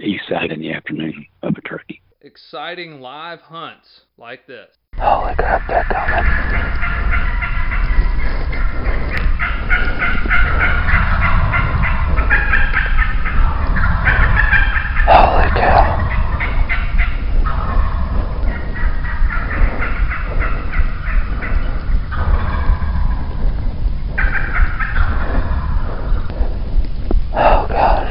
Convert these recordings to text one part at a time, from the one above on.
east side in the afternoon of a turkey. Exciting live hunts like this. Holy crap, that coming. Holy cow. Oh, God.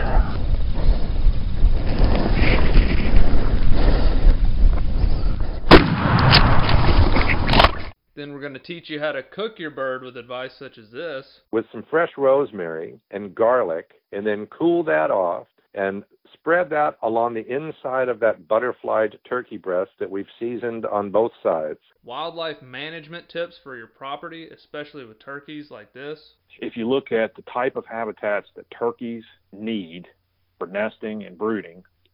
Then we're going to teach you how to cook your bird with advice such as this. With some fresh rosemary and garlic, and then cool that off and spread that along the inside of that butterflied turkey breast that we've seasoned on both sides. Wildlife management tips for your property, especially with turkeys like this. If you look at the type of habitats that turkeys need for nesting and brooding,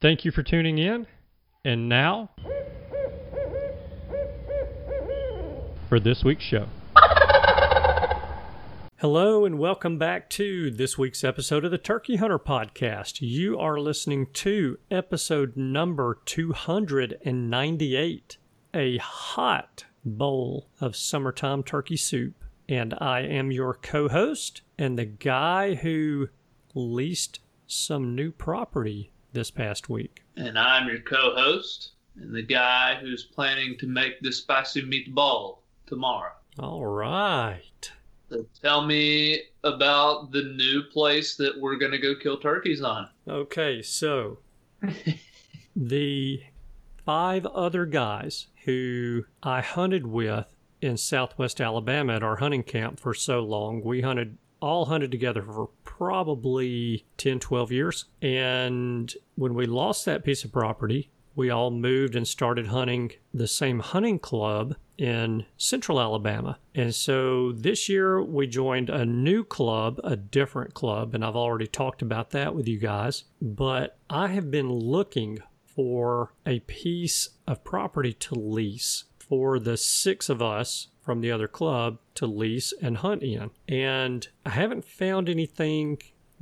Thank you for tuning in. And now, for this week's show. Hello and welcome back to this week's episode of the Turkey Hunter Podcast. You are listening to episode number 298, a hot bowl of summertime turkey soup. And I am your co-host and the guy who leased some new property this past week. And I'm your co-host and the guy who's planning to make the spicy meatball tomorrow. All right. So tell me about the new place that we're going to go kill turkeys on. Okay, so the five other guys who I hunted with in Southwest Alabama at our hunting camp for so long, we all hunted together for probably 10, 12 years. And when we lost that piece of property, we all moved and started hunting the same hunting club in Central Alabama. And so this year we joined a new club, a different club, and I've already talked about that with you guys. But I have been looking for a piece of property to lease for the six of us from the other club to lease and hunt in. And I haven't found anything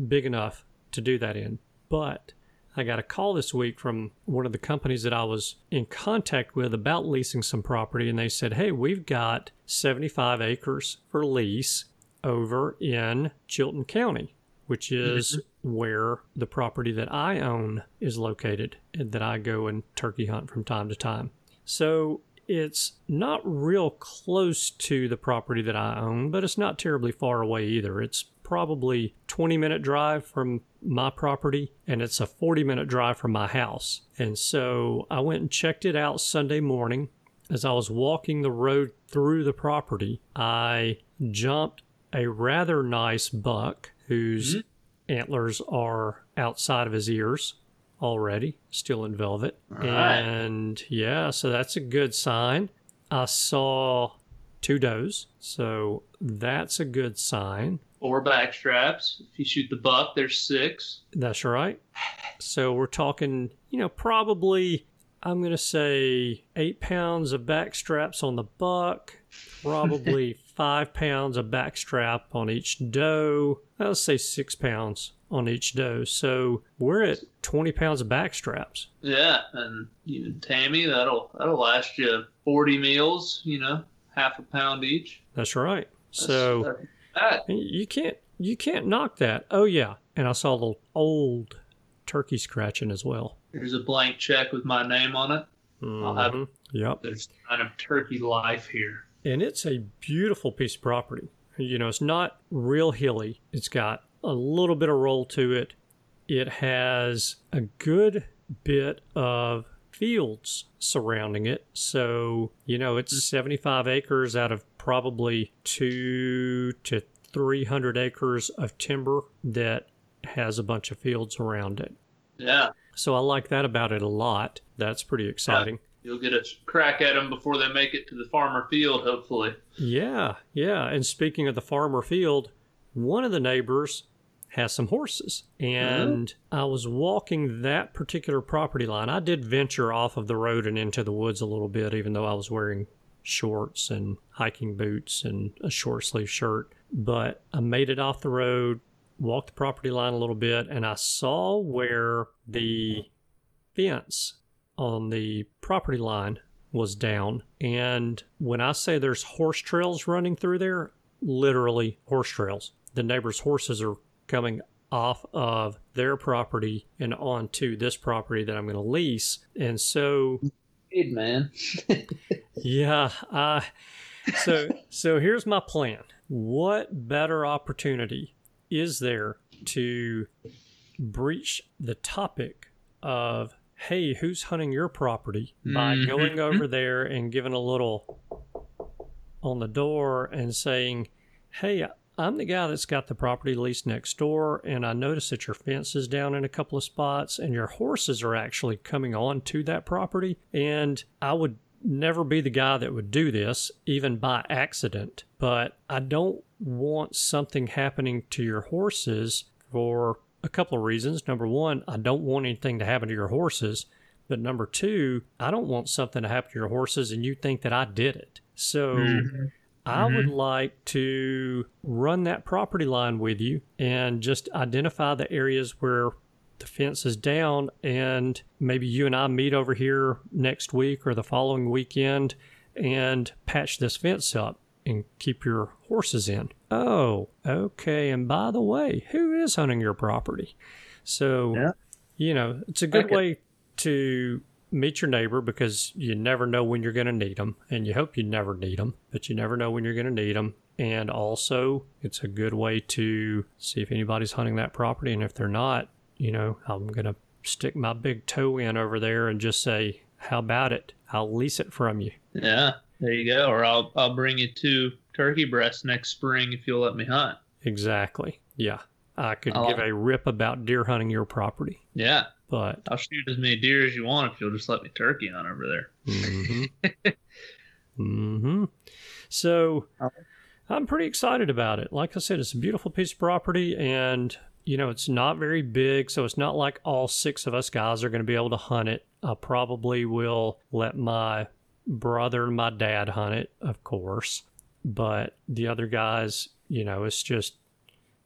big enough to do that in. But I got a call this week from one of the companies that I was in contact with about leasing some property. And they said, hey, we've got 75 acres for lease over in Chilton County, which is where the property that I own is located and that I go and turkey hunt from time to time. So it's not real close to the property that I own, but it's not terribly far away either. It's probably a 20-minute drive from my property, and it's a 40-minute drive from my house. And so I went and checked it out Sunday morning. As I was walking the road through the property, I jumped a rather nice buck whose antlers are outside of his ears already, still in velvet. Right. And yeah, so that's a good sign. I saw two does, so that's a good sign. or backstraps. If you shoot the buck, there's 6. That's right. So we're talking, you know, probably, I'm going to say 8 pounds of backstraps on the buck, probably 5 pounds of backstrap on each doe. Let's say 6 pounds on each doe. So we're at 20 pounds of backstraps. Yeah, and you, Tammy, that'll last you 40 meals, you know, half a pound each. That's right. So you can't knock that. Oh, yeah. And I saw the old turkey scratching as well. There's a blank check with my name on it. Mm-hmm. I'll have it. Yep. There's kind of turkey life here. And it's a beautiful piece of property. You know, it's not real hilly. It's got a little bit of roll to it. It has a good bit of fields surrounding it. So, you know, it's 75 acres out of probably 200 to 300 acres of timber that has a bunch of fields around it. Yeah. So I like that about it a lot. That's pretty exciting. You'll get a crack at them before they make it to the farmer field, hopefully. Yeah, yeah. And speaking of the farmer field, one of the neighbors has some horses. And mm-hmm. I was walking that particular property line. I did venture off of the road and into the woods a little bit, even though I was wearing shorts and hiking boots and a short sleeve shirt. But I made it off the road, walked the property line a little bit, and I saw where the fence on the property line was down. And when I say there's horse trails running through there, literally horse trails. The neighbors' horses are coming off of their property and onto this property that I'm going to lease. And so... Good man. Yeah. So here's my plan. What better opportunity is there to breach the topic of, hey, who's hunting your property, by mm-hmm. going over there and giving a little on the door and saying, hey, I'm the guy that's got the property leased next door, and I noticed that your fence is down in a couple of spots, and your horses are actually coming on to that property, and I would never be the guy that would do this, even by accident, but I don't want something happening to your horses for a couple of reasons. Number one, I don't want anything to happen to your horses, but number two, I don't want something to happen to your horses and you think that I did it. So mm-hmm. I would like to run that property line with you and just identify the areas where the fence is down, and maybe you and I meet over here next week or the following weekend and patch this fence up and keep your horses in. Oh, okay. And by the way, who is hunting your property? So, yeah. You know, it's a good way to meet your neighbor, because you never know when you're going to need them, and you hope you never need them, but you never know when you're going to need them. And also, it's a good way to see if anybody's hunting that property, and if they're not, you know, I'm going to stick my big toe in over there and just say, how about it? I'll lease it from you. Yeah, there you go. Or I'll bring you 2 turkey breasts next spring if you'll let me hunt. Exactly. Yeah. I could give a rip about deer hunting your property. Yeah. But I'll shoot as many deer as you want if you'll just let me turkey hunt over there. Mm-hmm. mm-hmm. So I'm pretty excited about it. Like I said, it's a beautiful piece of property, and, you know, it's not very big, so it's not like all 6 of us guys are going to be able to hunt it. I probably will let my brother and my dad hunt it, of course. But the other guys, you know, it's just,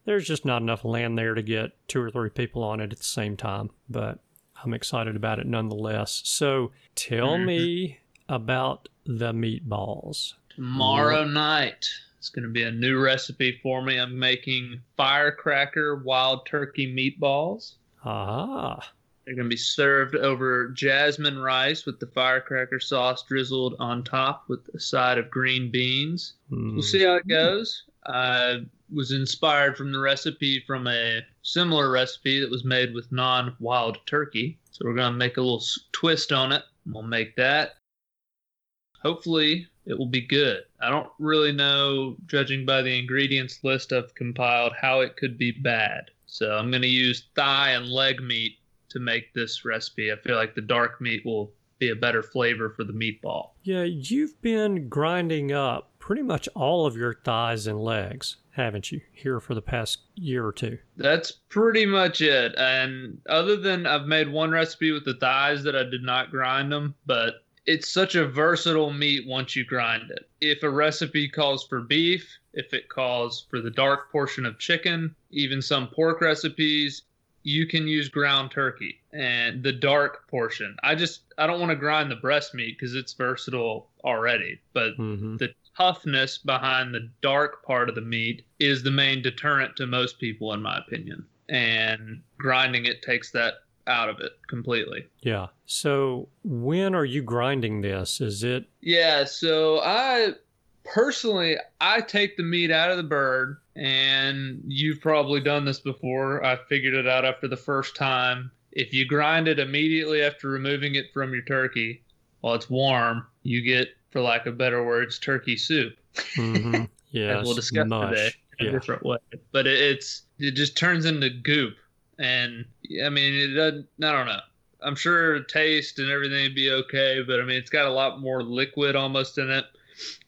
there's just not enough land there to get 2 or 3 people on it at the same time. But I'm excited about it nonetheless. So tell me about the meatballs. Tomorrow night, it's going to be a new recipe for me. I'm making firecracker wild turkey meatballs. Ah. They're going to be served over jasmine rice with the firecracker sauce drizzled on top with a side of green beans. Mm. We'll see how it goes. I was inspired from the recipe from a similar recipe that was made with non-wild turkey. So we're going to make a little twist on it. We'll make that. Hopefully it will be good. I don't really know, judging by the ingredients list I've compiled, how it could be bad. So I'm going to use thigh and leg meat to make this recipe. I feel like the dark meat will be a better flavor for the meatball. Yeah, you've been grinding up pretty much all of your thighs and legs, haven't you, here for the past year or two? That's pretty much it. And other than I've made one recipe with the thighs that I did not grind them, but it's such a versatile meat once you grind it. If a recipe calls for beef, if it calls for the dark portion of chicken, even some pork recipes, you can use ground turkey and the dark portion. I don't want to grind the breast meat because it's versatile already, but the toughness behind the dark part of the meat is the main deterrent to most people, in my opinion. And grinding it takes that out of it completely. Yeah. So when are you grinding this? Is it? Yeah. So I take the meat out of the bird, and you've probably done this before. I figured it out after the first time. If you grind it immediately after removing it from your turkey while it's warm, you get, for lack of better words, turkey soup. Mm-hmm. Yeah. We'll discuss today in a different way. But it just turns into goop. And I mean, it doesn't, I don't know. I'm sure taste and everything would be okay, but I mean, it's got a lot more liquid almost in it.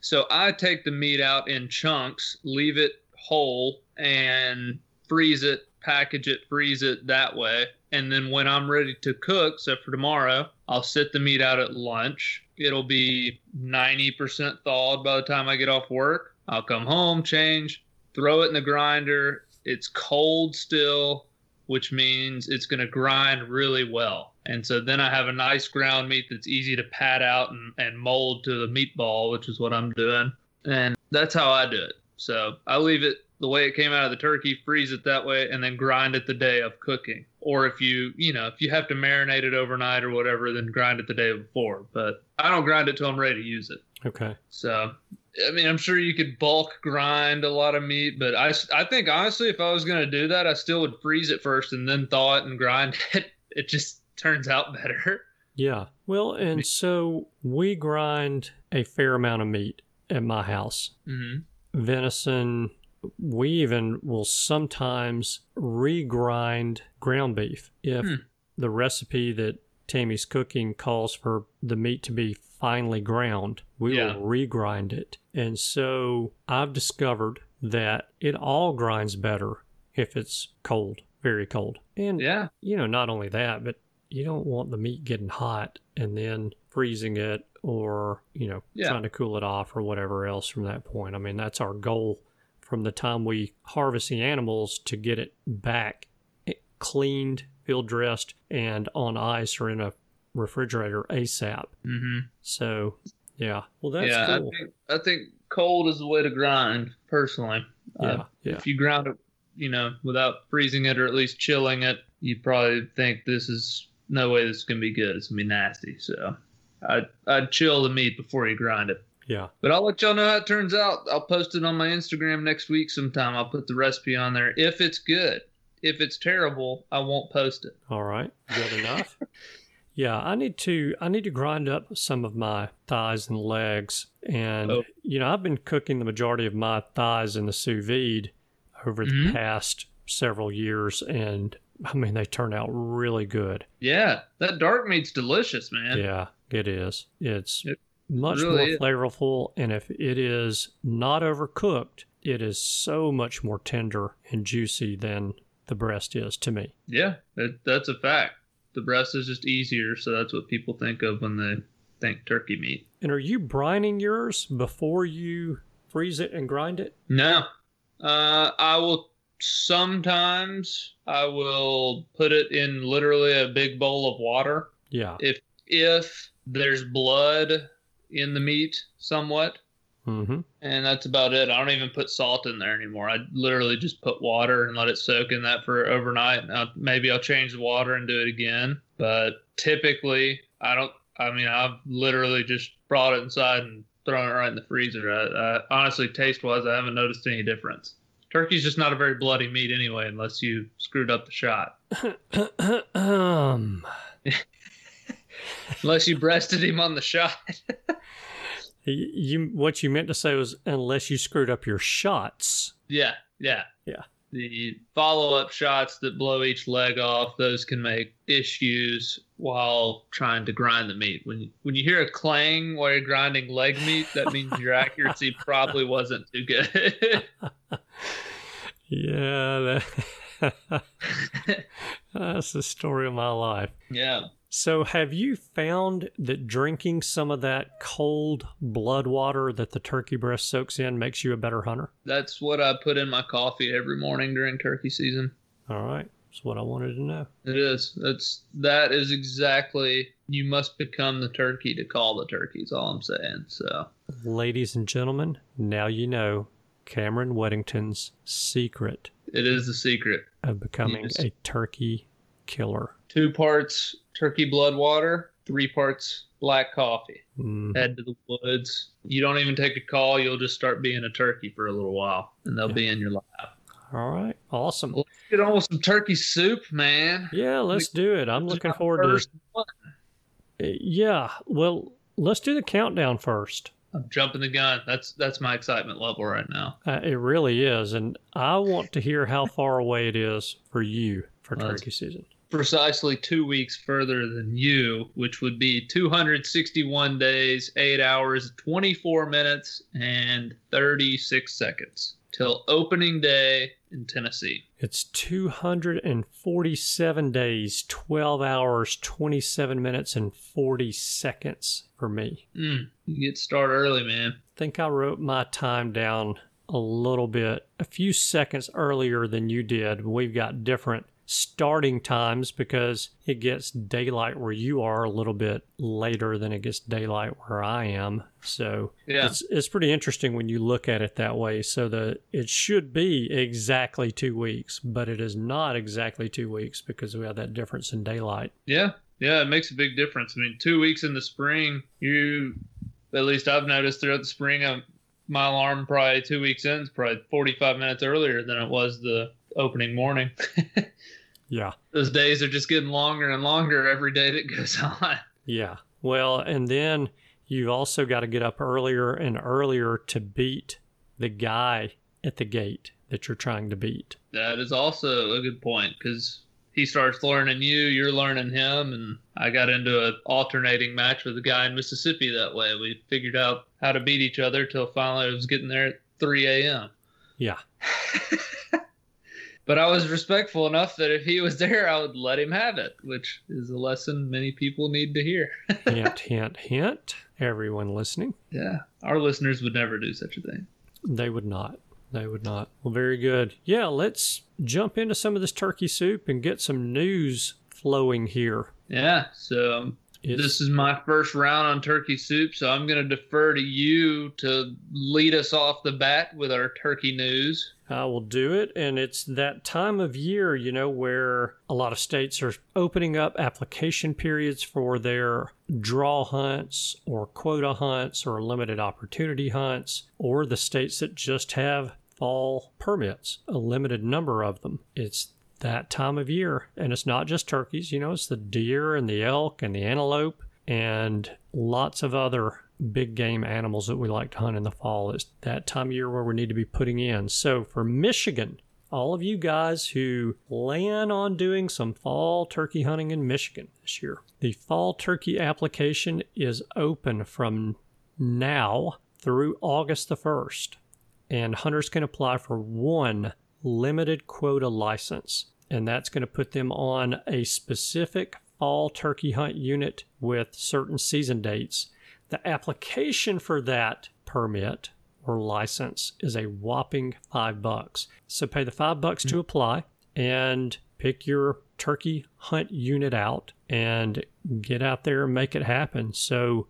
So I take the meat out in chunks, leave it whole, and freeze it, package it, freeze it that way. And then when I'm ready to cook, so for tomorrow, I'll sit the meat out at lunch. It'll be 90% thawed by the time I get off work. I'll come home, change, throw it in the grinder. It's cold still, which means it's going to grind really well. And so then I have a nice ground meat that's easy to pat out and mold to the meatball, which is what I'm doing. And that's how I do it. So I leave it the way it came out of the turkey, freeze it that way, and then grind it the day of cooking. Or if you have to marinate it overnight or whatever, then grind it the day before. But I don't grind it till I'm ready to use it. Okay. So, I mean, I'm sure you could bulk grind a lot of meat, but I think, honestly, if I was going to do that, I still would freeze it first and then thaw it and grind it. It just turns out better. Yeah. Well, and so we grind a fair amount of meat at my house. Mm-hmm. Venison. We even will sometimes regrind ground beef if the recipe that Tammy's cooking calls for the meat to be finely ground. We will regrind it. And so I've discovered that it all grinds better if it's cold, very cold. And, not only that, but you don't want the meat getting hot and then freezing it or, trying to cool it off or whatever else from that point. I mean, that's our goal from the time we harvest the animals to get it back cleaned, field dressed, and on ice or in a refrigerator ASAP. Mm-hmm. So, yeah. Well, that's cool. I think cold is the way to grind, personally. If you ground it, without freezing it or at least chilling it, you probably think this is no way this is going to be good. It's going to be nasty. So I'd chill the meat before you grind it. Yeah. But I'll let y'all know how it turns out. I'll post it on my Instagram next week sometime. I'll put the recipe on there if it's good. If it's terrible, I won't post it. All right. Good enough. Yeah, I need to grind up some of my thighs and legs. And, I've been cooking the majority of my thighs in the sous vide over the past several years. And, I mean, they turn out really good. Yeah. That dark meat's delicious, man. Yeah, it is. It's much really more flavorful, and if it is not overcooked, it is so much more tender and juicy than the breast is to me. Yeah, that's a fact. The breast is just easier, so that's what people think of when they think turkey meat. And are you brining yours before you freeze it and grind it? No. I will sometimes. I will put it in literally a big bowl of water. Yeah. If there's blood in the meat somewhat. Mm-hmm. And that's about it. I don't even put salt in there anymore. I literally just put water and let it soak in that for overnight. Maybe I'll change the water and do it again. But typically, I've literally just brought it inside and thrown it right in the freezer. Honestly, taste-wise, I haven't noticed any difference. Turkey's just not a very bloody meat anyway, unless you screwed up the shot. Unless you breasted him on the shot. What you meant to say was, unless you screwed up your shots. Yeah. The follow-up shots that blow each leg off, those can make issues while trying to grind the meat. When you hear a clang while you're grinding leg meat, that means your accuracy probably wasn't too good. Yeah, that's the story of my life. Yeah. So have you found that drinking some of that cold blood water that the turkey breast soaks in makes you a better hunter? That's what I put in my coffee every morning during turkey season. All right. That's what I wanted to know. It is. That is exactly, you must become the turkey to call the turkeys, all I'm saying. So, ladies and gentlemen, now you know Cameron Weddington's secret. It is the secret. Of becoming a turkey killer. 2 parts turkey blood water, 3 parts black coffee. Mm. Head to the woods. You don't even take a call. You'll just start being a turkey for a little while, and they'll be in your lap. All right. Awesome. Let's get on with some turkey soup, man. Yeah, let's do it. I'm looking forward to it. Yeah. Well, let's do the countdown first. I'm jumping the gun. That's my excitement level right now. It really is. And I want to hear how far away it is for you for turkey season. Precisely 2 weeks further than you, which would be 261 days, 8 hours, 24 minutes, and 36 seconds till opening day in Tennessee. It's 247 days, 12 hours, 27 minutes, and 40 seconds for me. You get started early, man. I think I wrote my time down a little bit, a few seconds earlier than you did. We've got different starting times because it gets daylight where you are a little bit later than it gets daylight where I am. So it's pretty interesting when you look at it that way. So it should be exactly 2 weeks, but it is not exactly 2 weeks because we have that difference in daylight. Yeah. Yeah. It makes a big difference. I mean, 2 weeks in the spring, at least I've noticed throughout the spring, my alarm probably 2 weeks in is probably 45 minutes earlier than it was the opening morning. Yeah. Those days are just getting longer and longer every day that goes on. Yeah. Well, and then you've also got to get up earlier and earlier to beat the guy at the gate that you're trying to beat. That is also a good point because he starts learning you're learning him, and I got into an alternating match with a guy in Mississippi that way. We figured out how to beat each other till finally it was getting there at 3 a.m. Yeah. But I was respectful enough that if he was there, I would let him have it, which is a lesson many people need to hear. Hint, hint, hint. Everyone listening. Yeah. Our listeners would never do such a thing. They would not. They would not. Well, very good. Yeah, let's jump into some of this turkey soup and get some news flowing here. Yeah. So this is my first round on turkey soup, so I'm going to defer to you to lead us off the bat with our turkey news. I will do it, and it's that time of year, you know, where a lot of states are opening up application periods for their draw hunts or quota hunts or limited opportunity hunts, or the states that just have fall permits, a limited number of them. It's that time of year, and it's not just turkeys, you know, it's the deer and the elk and the antelope and lots of other big game animals that we like to hunt in the fall. It's that time of year where we need to be putting in. So for Michigan, all of you guys who plan on doing some fall turkey hunting in Michigan this year, the fall turkey application is open from now through August the 1st, and hunters can apply for 1 limited quota license, and that's going to put them on a specific fall turkey hunt unit with certain season dates. The application for that permit or license is a whopping $5. So pay the $5 to apply and pick your turkey hunt unit out and get out there and make it happen. So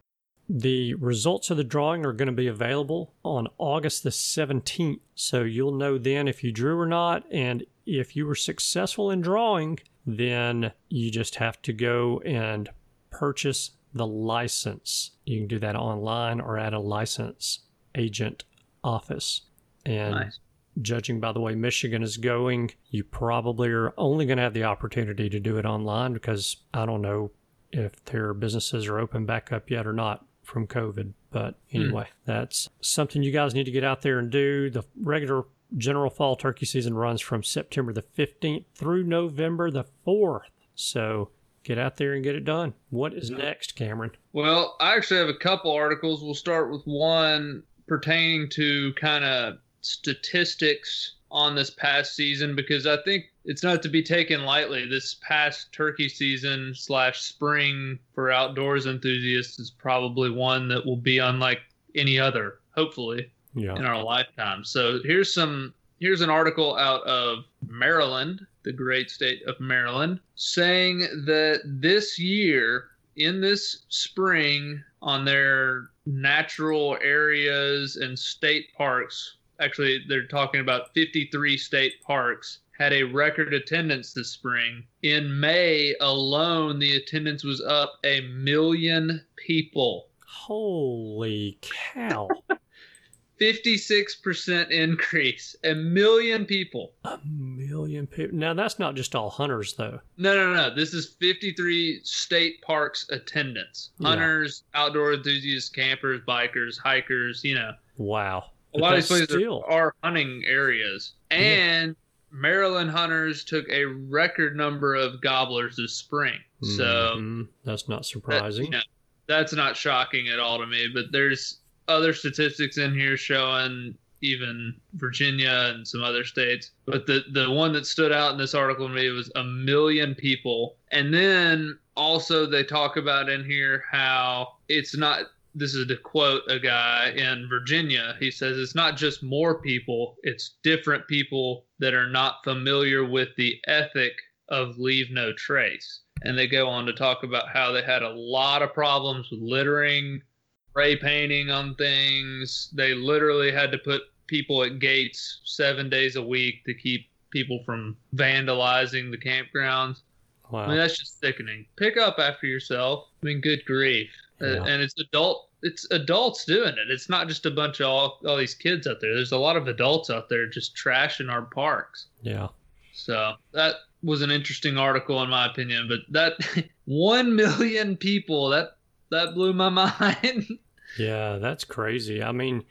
the results of the drawing are going to be available on August the 17th. So you'll know then if you drew or not. And if you were successful in drawing, then you just have to go and purchase the license. You can do that online or at a license agent office. And judging by the way Michigan is going, you probably are only going to have the opportunity to do it online because I don't know if their businesses are open back up yet or not from COVID. But anyway, that's something you guys need to get out there and do. The regular general fall turkey season runs from September the 15th through November the 4th. So get out there and get it done. What is next, Cameron? Well, I actually have a couple articles. We'll start with one pertaining to kind of statistics on this past season, because I think it's not to be taken lightly. This past turkey season / spring for outdoors enthusiasts is probably one that will be unlike any other, hopefully, in our lifetime. So here's an article out of Maryland, the great state of Maryland, saying that this year, in this spring, on their natural areas and state parks, actually, they're talking about 53 state parks, had a record attendance this spring. In May alone, the attendance was up 1 million people. Holy cow. 56% increase. 1 million people. 1 million people. Now, that's not just all hunters, though. No. This is 53 state parks attendance. Hunters, outdoor enthusiasts, campers, bikers, hikers, Wow. A lot of these places are hunting areas. And Maryland hunters took a record number of gobblers this spring. So that's not surprising. That's not shocking at all to me. But there's other statistics in here showing even Virginia and some other states. But the one that stood out in this article to me was 1 million people. And then also they talk about in here how it's not... This is to quote a guy in Virginia. He says, it's not just more people, it's different people that are not familiar with the ethic of leave no trace. And they go on to talk about how they had a lot of problems with littering, spray painting on things. They literally had to put people at gates 7 days a week to keep people from vandalizing the campgrounds. Wow. I mean, that's just sickening. Pick up after yourself. I mean, good grief. Yeah. And it's adults doing it. It's not just a bunch of all these kids out there. There's a lot of adults out there just trashing our parks. Yeah. So that was an interesting article in my opinion, but that 1 million people, that blew my mind. Yeah, that's crazy. I mean,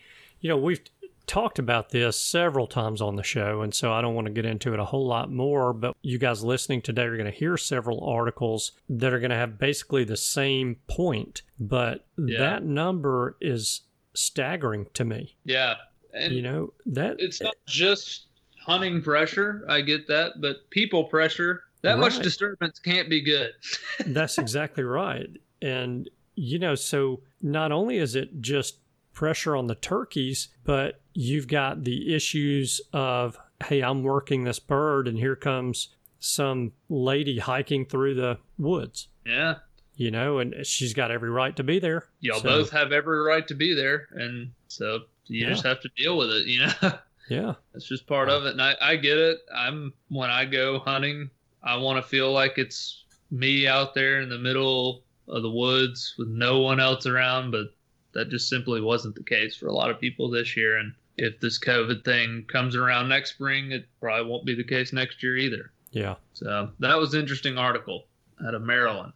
we've talked about this several times on the show, and so I don't want to get into it a whole lot more, but you guys listening today are going to hear several articles that are going to have basically the same point, but that number is staggering to me. Yeah. And that it's not just hunting pressure, I get that, but people pressure, that much disturbance can't be good. That's exactly right. And, so not only is it just pressure on the turkeys, but you've got the issues of, hey, I'm working this bird and here comes some lady hiking through the woods. Yeah. And she's got every right to be there. Y'all both have every right to be there. And so you just have to deal with it, Yeah. That's just part of it. And I get it. When I go hunting, I want to feel like it's me out there in the middle of the woods with no one else around, but that just simply wasn't the case for a lot of people this year. And if this COVID thing comes around next spring, it probably won't be the case next year either. Yeah. So that was an interesting article out of Maryland.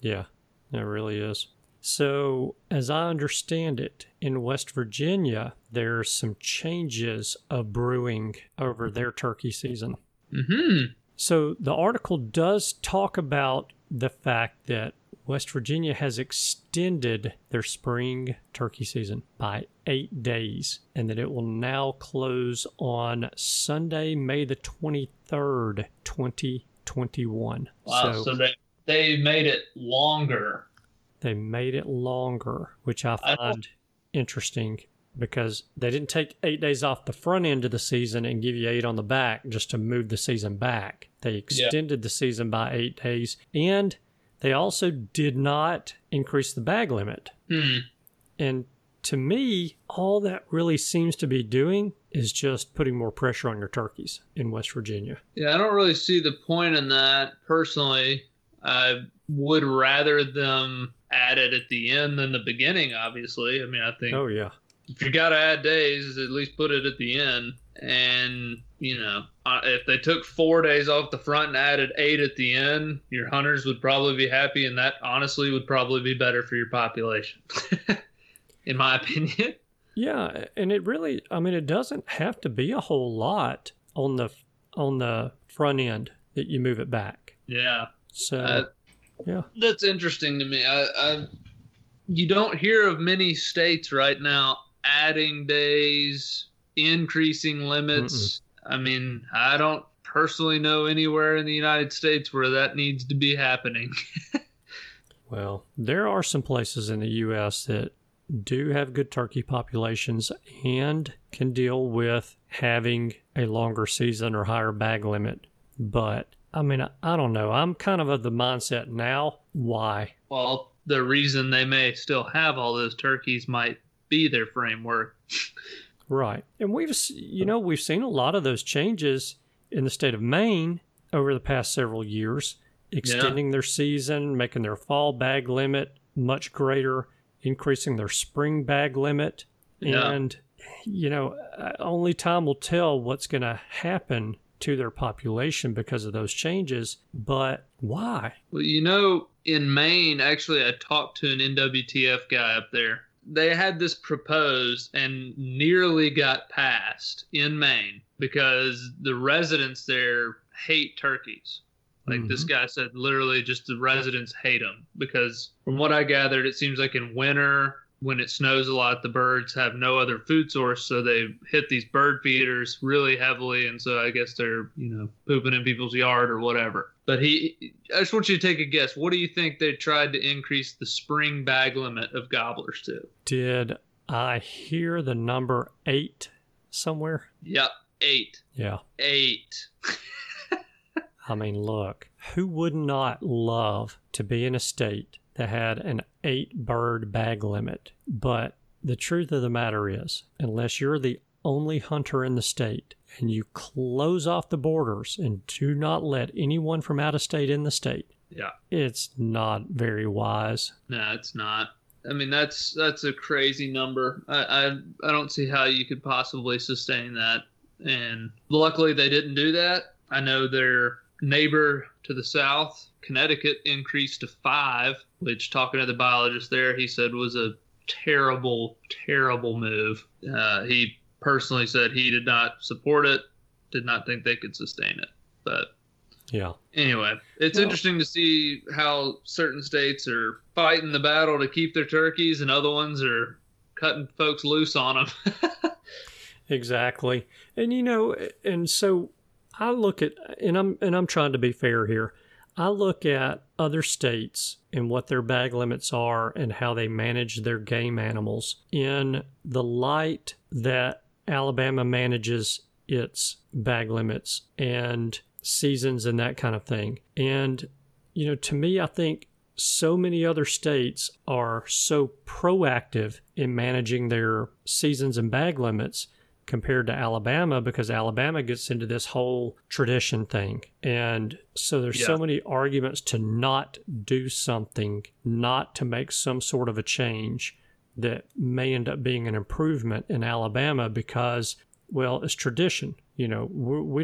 Yeah, it really is. So as I understand it, in West Virginia, there's some changes of brewing over their turkey season. Mm-hmm. So the article does talk about the fact that West Virginia has extended their spring turkey season by 8 days, and that it will now close on Sunday, May the 23rd, 2021. Wow, so they made it longer. They made it longer, which I find interesting because they didn't take 8 days off the front end of the season and give you 8 on the back just to move the season back. They extended the season by 8 days, and they also did not increase the bag limit. Mm. And to me, all that really seems to be doing is just putting more pressure on your turkeys in West Virginia. Yeah, I don't really see the point in that personally. I would rather them add it at the end than the beginning, obviously. I mean, I think if you got to add days, at least put it at the end. And, if they took 4 days off the front and added 8 at the end, your hunters would probably be happy, and that honestly would probably be better for your population, in my opinion. Yeah, and it really, I mean, it doesn't have to be a whole lot on the front end that you move it back. Yeah. So, yeah. That's interesting to me. You don't hear of many states right now adding days, increasing limits. Mm-mm. I mean, I don't personally know anywhere in the United States where that needs to be happening. Well, there are some places in the U.S. that do have good turkey populations and can deal with having a longer season or higher bag limit. But, I mean, I don't know. I'm kind of the mindset now. Why? Well, the reason they may still have all those turkeys might be their framework. Right. And we've seen a lot of those changes in the state of Maine over the past several years, extending their season, making their fall bag limit much greater, increasing their spring bag limit. Yeah. And, only time will tell what's going to happen to their population because of those changes. But why? Well, in Maine, actually, I talked to an NWTF guy up there. They had this proposed and nearly got passed in Maine because the residents there hate turkeys. Like this guy said, literally just the residents hate them because from what I gathered, it seems like in winter when it snows a lot, the birds have no other food source. So they hit these bird feeders really heavily. And so I guess they're, pooping in people's yard or whatever. But I just want you to take a guess. What do you think they tried to increase the spring bag limit of gobblers to? Did I hear the number 8 somewhere? Yep. 8. Yeah. 8. I mean, look, who would not love to be in a state that had an 8-bird bag limit? But the truth of the matter is, unless you're the only hunter in the state and you close off the borders and do not let anyone from out of state in the state, it's not very wise. No, it's not. I mean, that's a crazy number. I don't see how you could possibly sustain that. And luckily they didn't do that. I know they're neighbor to the south, Connecticut, increased to 5, which, talking to the biologist there, he said was a terrible, terrible move. He personally said he did not support it, did not think they could sustain it. But anyway, it's interesting to see how certain states are fighting the battle to keep their turkeys and other ones are cutting folks loose on them. Exactly. And, and so I look at, and I'm trying to be fair here, I look at other states and what their bag limits are and how they manage their game animals in the light that Alabama manages its bag limits and seasons and that kind of thing. And, to me, I think so many other states are so proactive in managing their seasons and bag limits compared to Alabama, because Alabama gets into this whole tradition thing. And so there's so many arguments to not do something, not to make some sort of a change that may end up being an improvement in Alabama because, well, it's tradition. We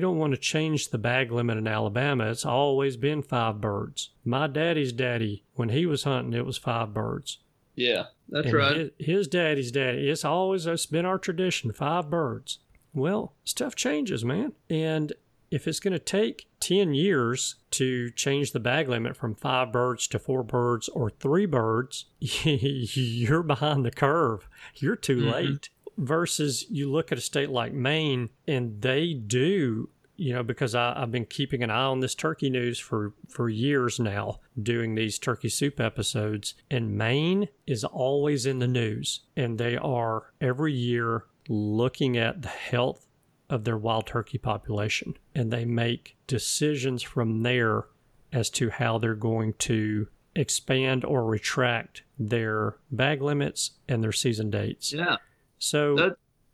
don't want to change the bag limit in Alabama. It's always been 5 birds. My daddy's daddy, when he was hunting, it was 5 birds. Yeah, that's right. His daddy's daddy. It's been our tradition, 5 birds. Well, stuff changes, man. And if it's going to take 10 years to change the bag limit from 5 birds to 4 birds or 3 birds, you're behind the curve. You're too late. Versus you look at a state like Maine, and they do, because I've been keeping an eye on this turkey news for years now, doing these turkey soup episodes, and Maine is always in the news, and they are every year looking at the health of their wild turkey population, and they make decisions from there as to how they're going to expand or retract their bag limits and their season dates. Yeah. So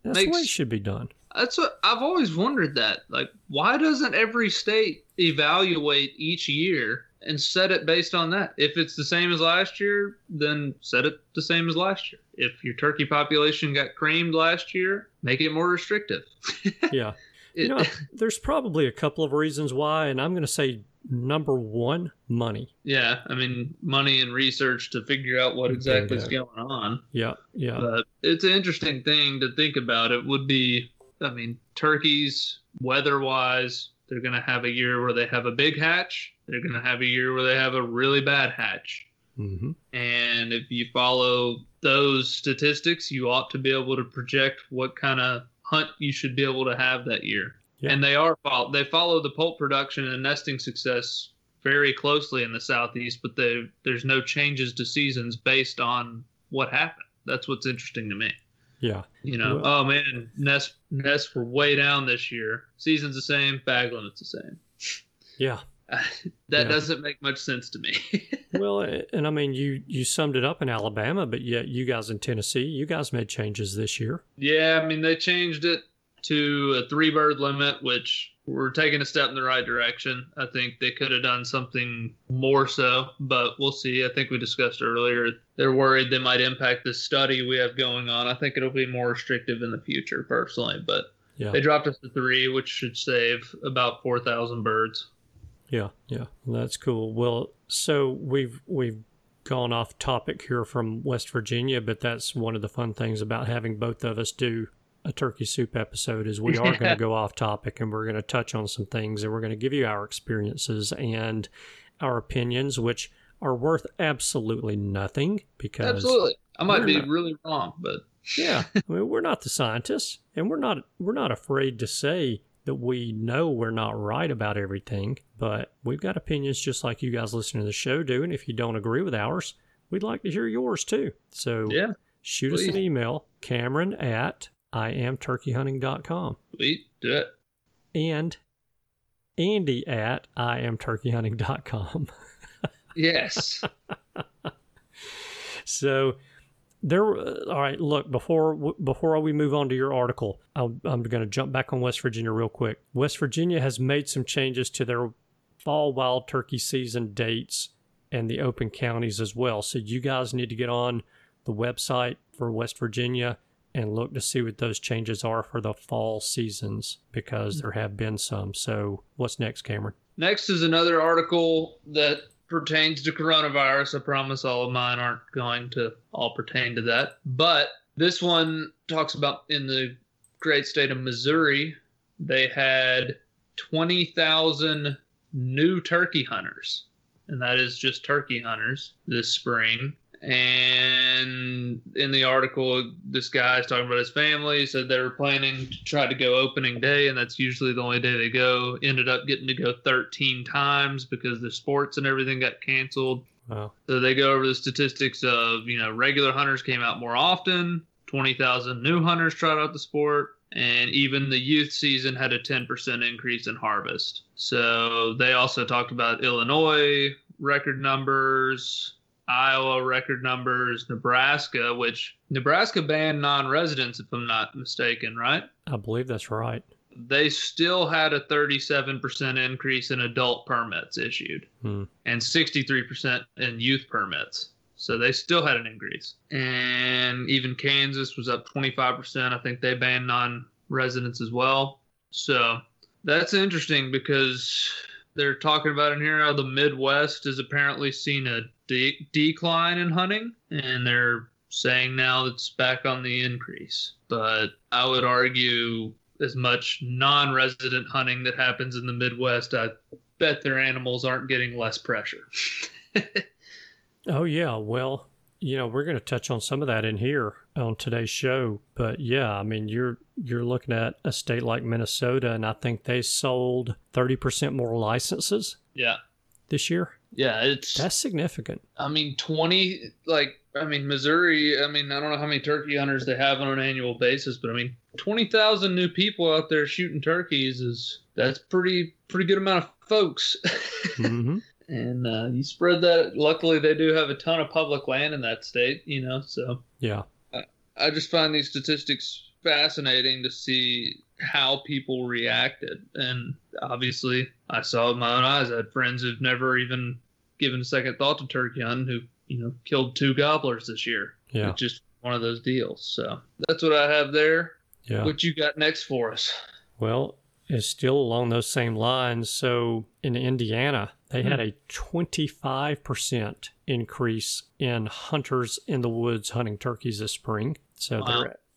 that's the way it should be done. That's what I've always wondered, that. Like, why doesn't every state evaluate each year and set it based on that? If it's the same as last year, then set it the same as last year. If your turkey population got creamed last year, make it more restrictive. Yeah. There's probably a couple of reasons why, and I'm going to say number one, money. Yeah, I mean, money and research to figure out what exactly is going on. Yeah, yeah. But it's an interesting thing to think about. It would be, I mean, turkeys, weather-wise, they're going to have a year where they have a big hatch. They're going to have a year where they have a really bad hatch. Mm-hmm. And if you follow those statistics, you ought to be able to project what kind of hunt you should be able to have that year. Yeah. And they follow the poult production and nesting success very closely in the Southeast, but there's no changes to seasons based on what happened. That's what's interesting to me. Yeah. You know, well, oh man, nests were way down this year. Season's the same, bag limit's the same. Yeah. Doesn't make much sense to me. Well, and I mean, you summed it up in Alabama, but yet you guys in Tennessee, you guys made changes this year. Yeah, I mean, they changed it to a 3-bird limit, which we're taking a step in the right direction. I think they could have done something more so, but we'll see. I think we discussed earlier, they're worried they might impact this study we have going on. I think it'll be more restrictive in the future, personally, but they dropped us to 3, which should save about 4,000 birds. Yeah, yeah, that's cool. Well, so we've gone off topic here from West Virginia, but that's one of the fun things about having both of us do a turkey soup episode is we are going to go off topic, and we're going to touch on some things, and we're going to give you our experiences and our opinions, which are worth absolutely nothing because I might be really wrong, but yeah, I mean, we're not the scientists, and we're not afraid to say that we know we're not right about everything, but we've got opinions just like you guys listening to the show do, and if you don't agree with ours, we'd like to hear yours too. So shoot us an email, Cameron@IamTurkeyHunting.com. Sweet, do it. And Andy@IamTurkeyHunting.com. Yes. So all right, look, before we move on to your article, I'm going to jump back on West Virginia real quick. West Virginia has made some changes to their fall wild turkey season dates and the open counties as well. So you guys need to get on the website for West Virginia and look to see what those changes are for the fall seasons, because there have been some. So what's next, Cameron? Next is another article that pertains to coronavirus. I promise all of mine aren't going to all pertain to that. But this one talks about in the great state of Missouri, they had 20,000 new turkey hunters. And that is just turkey hunters this spring. And in the article, this guy is talking about his family. He said they were planning to try to go opening day, and that's usually the only day they go. Ended up getting to go 13 times because the sports and everything got canceled. Wow. So they go over the statistics of, you know, regular hunters came out more often, 20,000 new hunters tried out the sport, and even the youth season had a 10% increase in harvest. So they also talked about Illinois record numbers, Iowa record numbers, Nebraska, which Nebraska banned non-residents, if I'm not mistaken, right? I believe that's right. They still had a 37% increase in adult permits issued and 63% in youth permits. So they still had an increase. And even Kansas was up 25%. I think they banned non-residents as well. So that's interesting because they're talking about in here how the Midwest has apparently seen a decline in hunting, and they're saying now it's back on the increase. But I would argue as much non-resident hunting that happens in the Midwest, I bet their animals aren't getting less pressure. Oh, yeah. Well, you know, we're going to touch on some of that in here on today's show. But yeah, I mean, you're looking at a state like Minnesota, and I think they sold 30% more licenses. Yeah. This year. Yeah, that's significant. I mean, Missouri, I mean, I don't know how many turkey hunters they have on an annual basis, but I mean, 20,000 new people out there shooting turkeys that's pretty good amount of folks. Mm-hmm. And you spread that. Luckily, they do have a ton of public land in that state, you know, so. Yeah. I just find these statistics fascinating to see how people reacted. And obviously, I saw with my own eyes, I had friends who've never even given a second thought to turkey hunting who, you know, killed 2 gobblers this year. Yeah. It's just one of those deals. So that's what I have there. Yeah. What you got next for us? Well, it's still along those same lines. So in Indiana, They had a 25% increase in hunters in the woods hunting turkeys this spring. So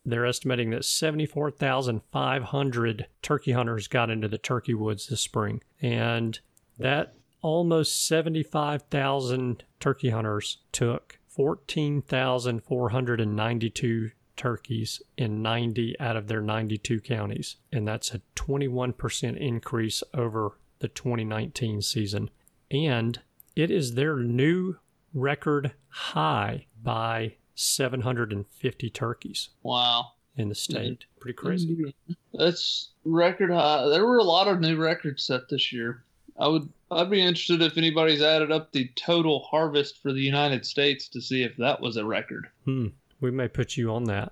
they're estimating that 74,500 turkey hunters got into the turkey woods this spring. And that almost 75,000 turkey hunters took 14,492 turkeys in 90 out of their 92 counties. And that's a 21% increase over the 2019 season. And it is their new record high by 750 turkeys. Wow. In the state. Pretty crazy. That's record high. There were a lot of new records set this year. I'd be interested if anybody's added up the total harvest for the United States to see if that was a record. We may put you on that.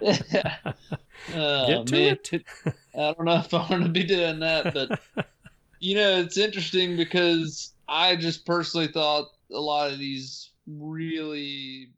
Get to it. I don't know if I'm going to be doing that, but you know, it's interesting because I just personally thought a lot of these really...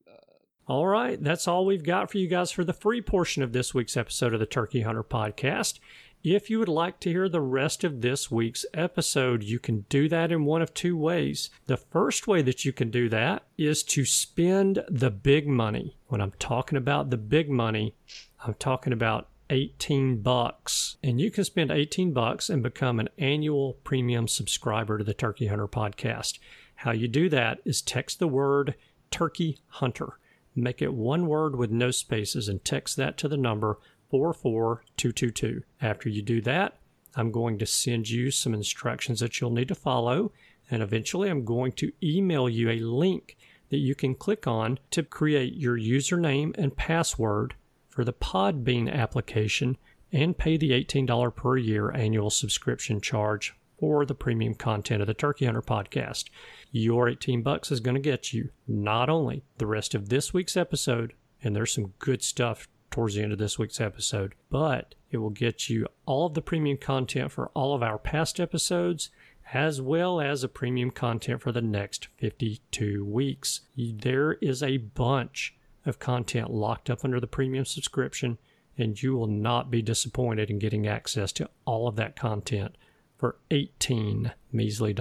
All right, that's all we've got for you guys for the free portion of this week's episode of the Turkey Hunter Podcast. If you would like to hear the rest of this week's episode, you can do that in one of two ways. The first way that you can do that is to spend the big money. When I'm talking about the big money, I'm talking about $18. And you can spend $18 and become an annual premium subscriber to the Turkey Hunter Podcast. How you do that is text the word Turkey Hunter. Make it one word with no spaces and text that to the number 44222. After you do that, I'm going to send you some instructions that you'll need to follow, and eventually I'm going to email you a link that you can click on to create your username and password for the Podbean application and pay the $18 per year annual subscription charge for the premium content of the Turkey Hunter Podcast. Your $18 is going to get you not only the rest of this week's episode, and there's some good stuff towards the end of this week's episode, but it will get you all of the premium content for all of our past episodes, as well as the premium content for the next 52 weeks. There is a bunch of content locked up under the premium subscription, and you will not be disappointed in getting access to all of that content for $18 measly.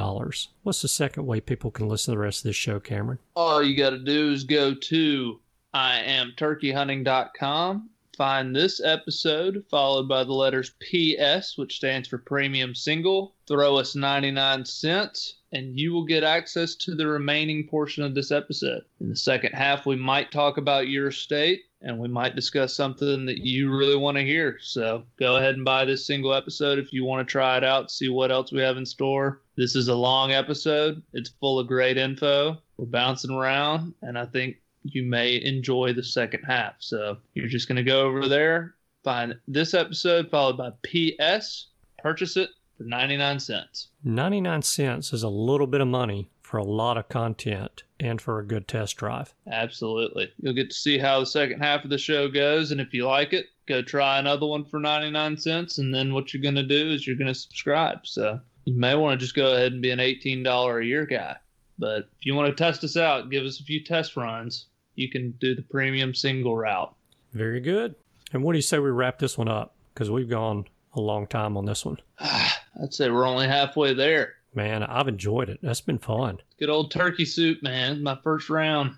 What's the second way people can listen to the rest of this show, Cameron? All you got to do is go to IamTurkeyHunting.com, find this episode, followed by the letters PS, which stands for Premium Single. Throw us 99 cents, and you will get access to the remaining portion of this episode. In the second half, we might talk about your state, and we might discuss something that you really want to hear. So go ahead and buy this single episode if you want to try it out, see what else we have in store. This is a long episode. It's full of great info. We're bouncing around, and I think you may enjoy the second half. So you're just going to go over there, find this episode, followed by PS, purchase it for 99 cents. 99 cents is a little bit of money for a lot of content and for a good test drive. Absolutely. You'll get to see how the second half of the show goes, and if you like it, go try another one for 99 cents, and then what you're going to do is you're going to subscribe. So you may want to just go ahead and be an $18 a year guy. But if you want to test us out, give us a few test runs, you can do the premium single route. Very good. And what do you say we wrap this one up? Because we've gone a long time on this one. I'd say we're only halfway there. Man, I've enjoyed it. That's been fun. Good old turkey soup, man. My first round.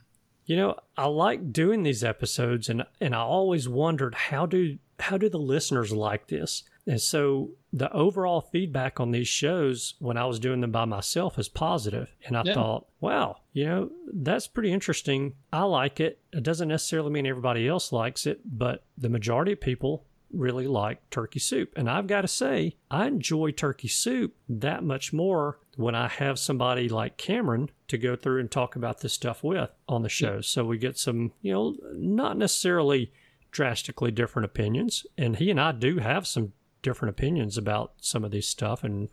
You know, I like doing these episodes, and I always wondered, how do the listeners like this? And so the overall feedback on these shows when I was doing them by myself is positive. And I thought, wow, you know, that's pretty interesting. I like it. It doesn't necessarily mean everybody else likes it, but the majority of people really like turkey soup. And I've got to say, I enjoy turkey soup that much more when I have somebody like Cameron to go through and talk about this stuff with on the show. So we get some, you know, not necessarily drastically different opinions. And he and I do have some different opinions about some of these stuff, and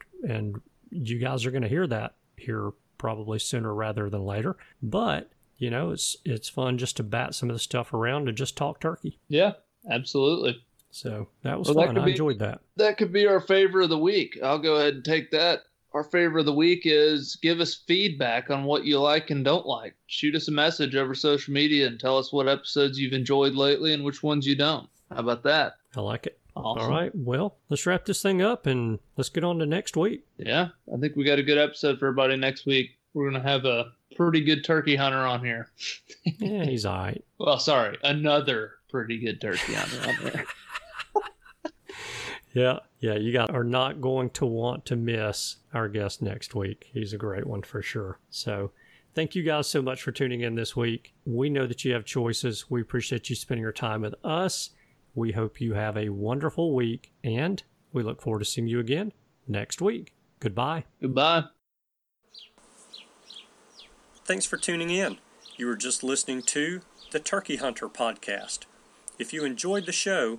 you guys are going to hear that here probably sooner rather than later. But you know, it's fun just to bat some of the stuff around and just talk turkey. Yeah, absolutely. So that was fun. I enjoyed that. That could be our favor of the week. I'll go ahead and take that. Our favor of the week is give us feedback on what you like and don't like. Shoot us a message over social media and tell us what episodes you've enjoyed lately and which ones you don't. How about that? I like it. Awesome. All right. Well, let's wrap this thing up and let's get on to next week. Yeah. I think we got a good episode for everybody next week. We're going to have a pretty good turkey hunter on here. Yeah, he's all right. Well, sorry. Another pretty good turkey hunter on there. Yeah. Yeah. You guys are not going to want to miss our guest next week. He's a great one for sure. So thank you guys so much for tuning in this week. We know that you have choices. We appreciate you spending your time with us. We hope you have a wonderful week, and we look forward to seeing you again next week. Goodbye. Goodbye. Thanks for tuning in. You were just listening to the Turkey Hunter Podcast. If you enjoyed the show,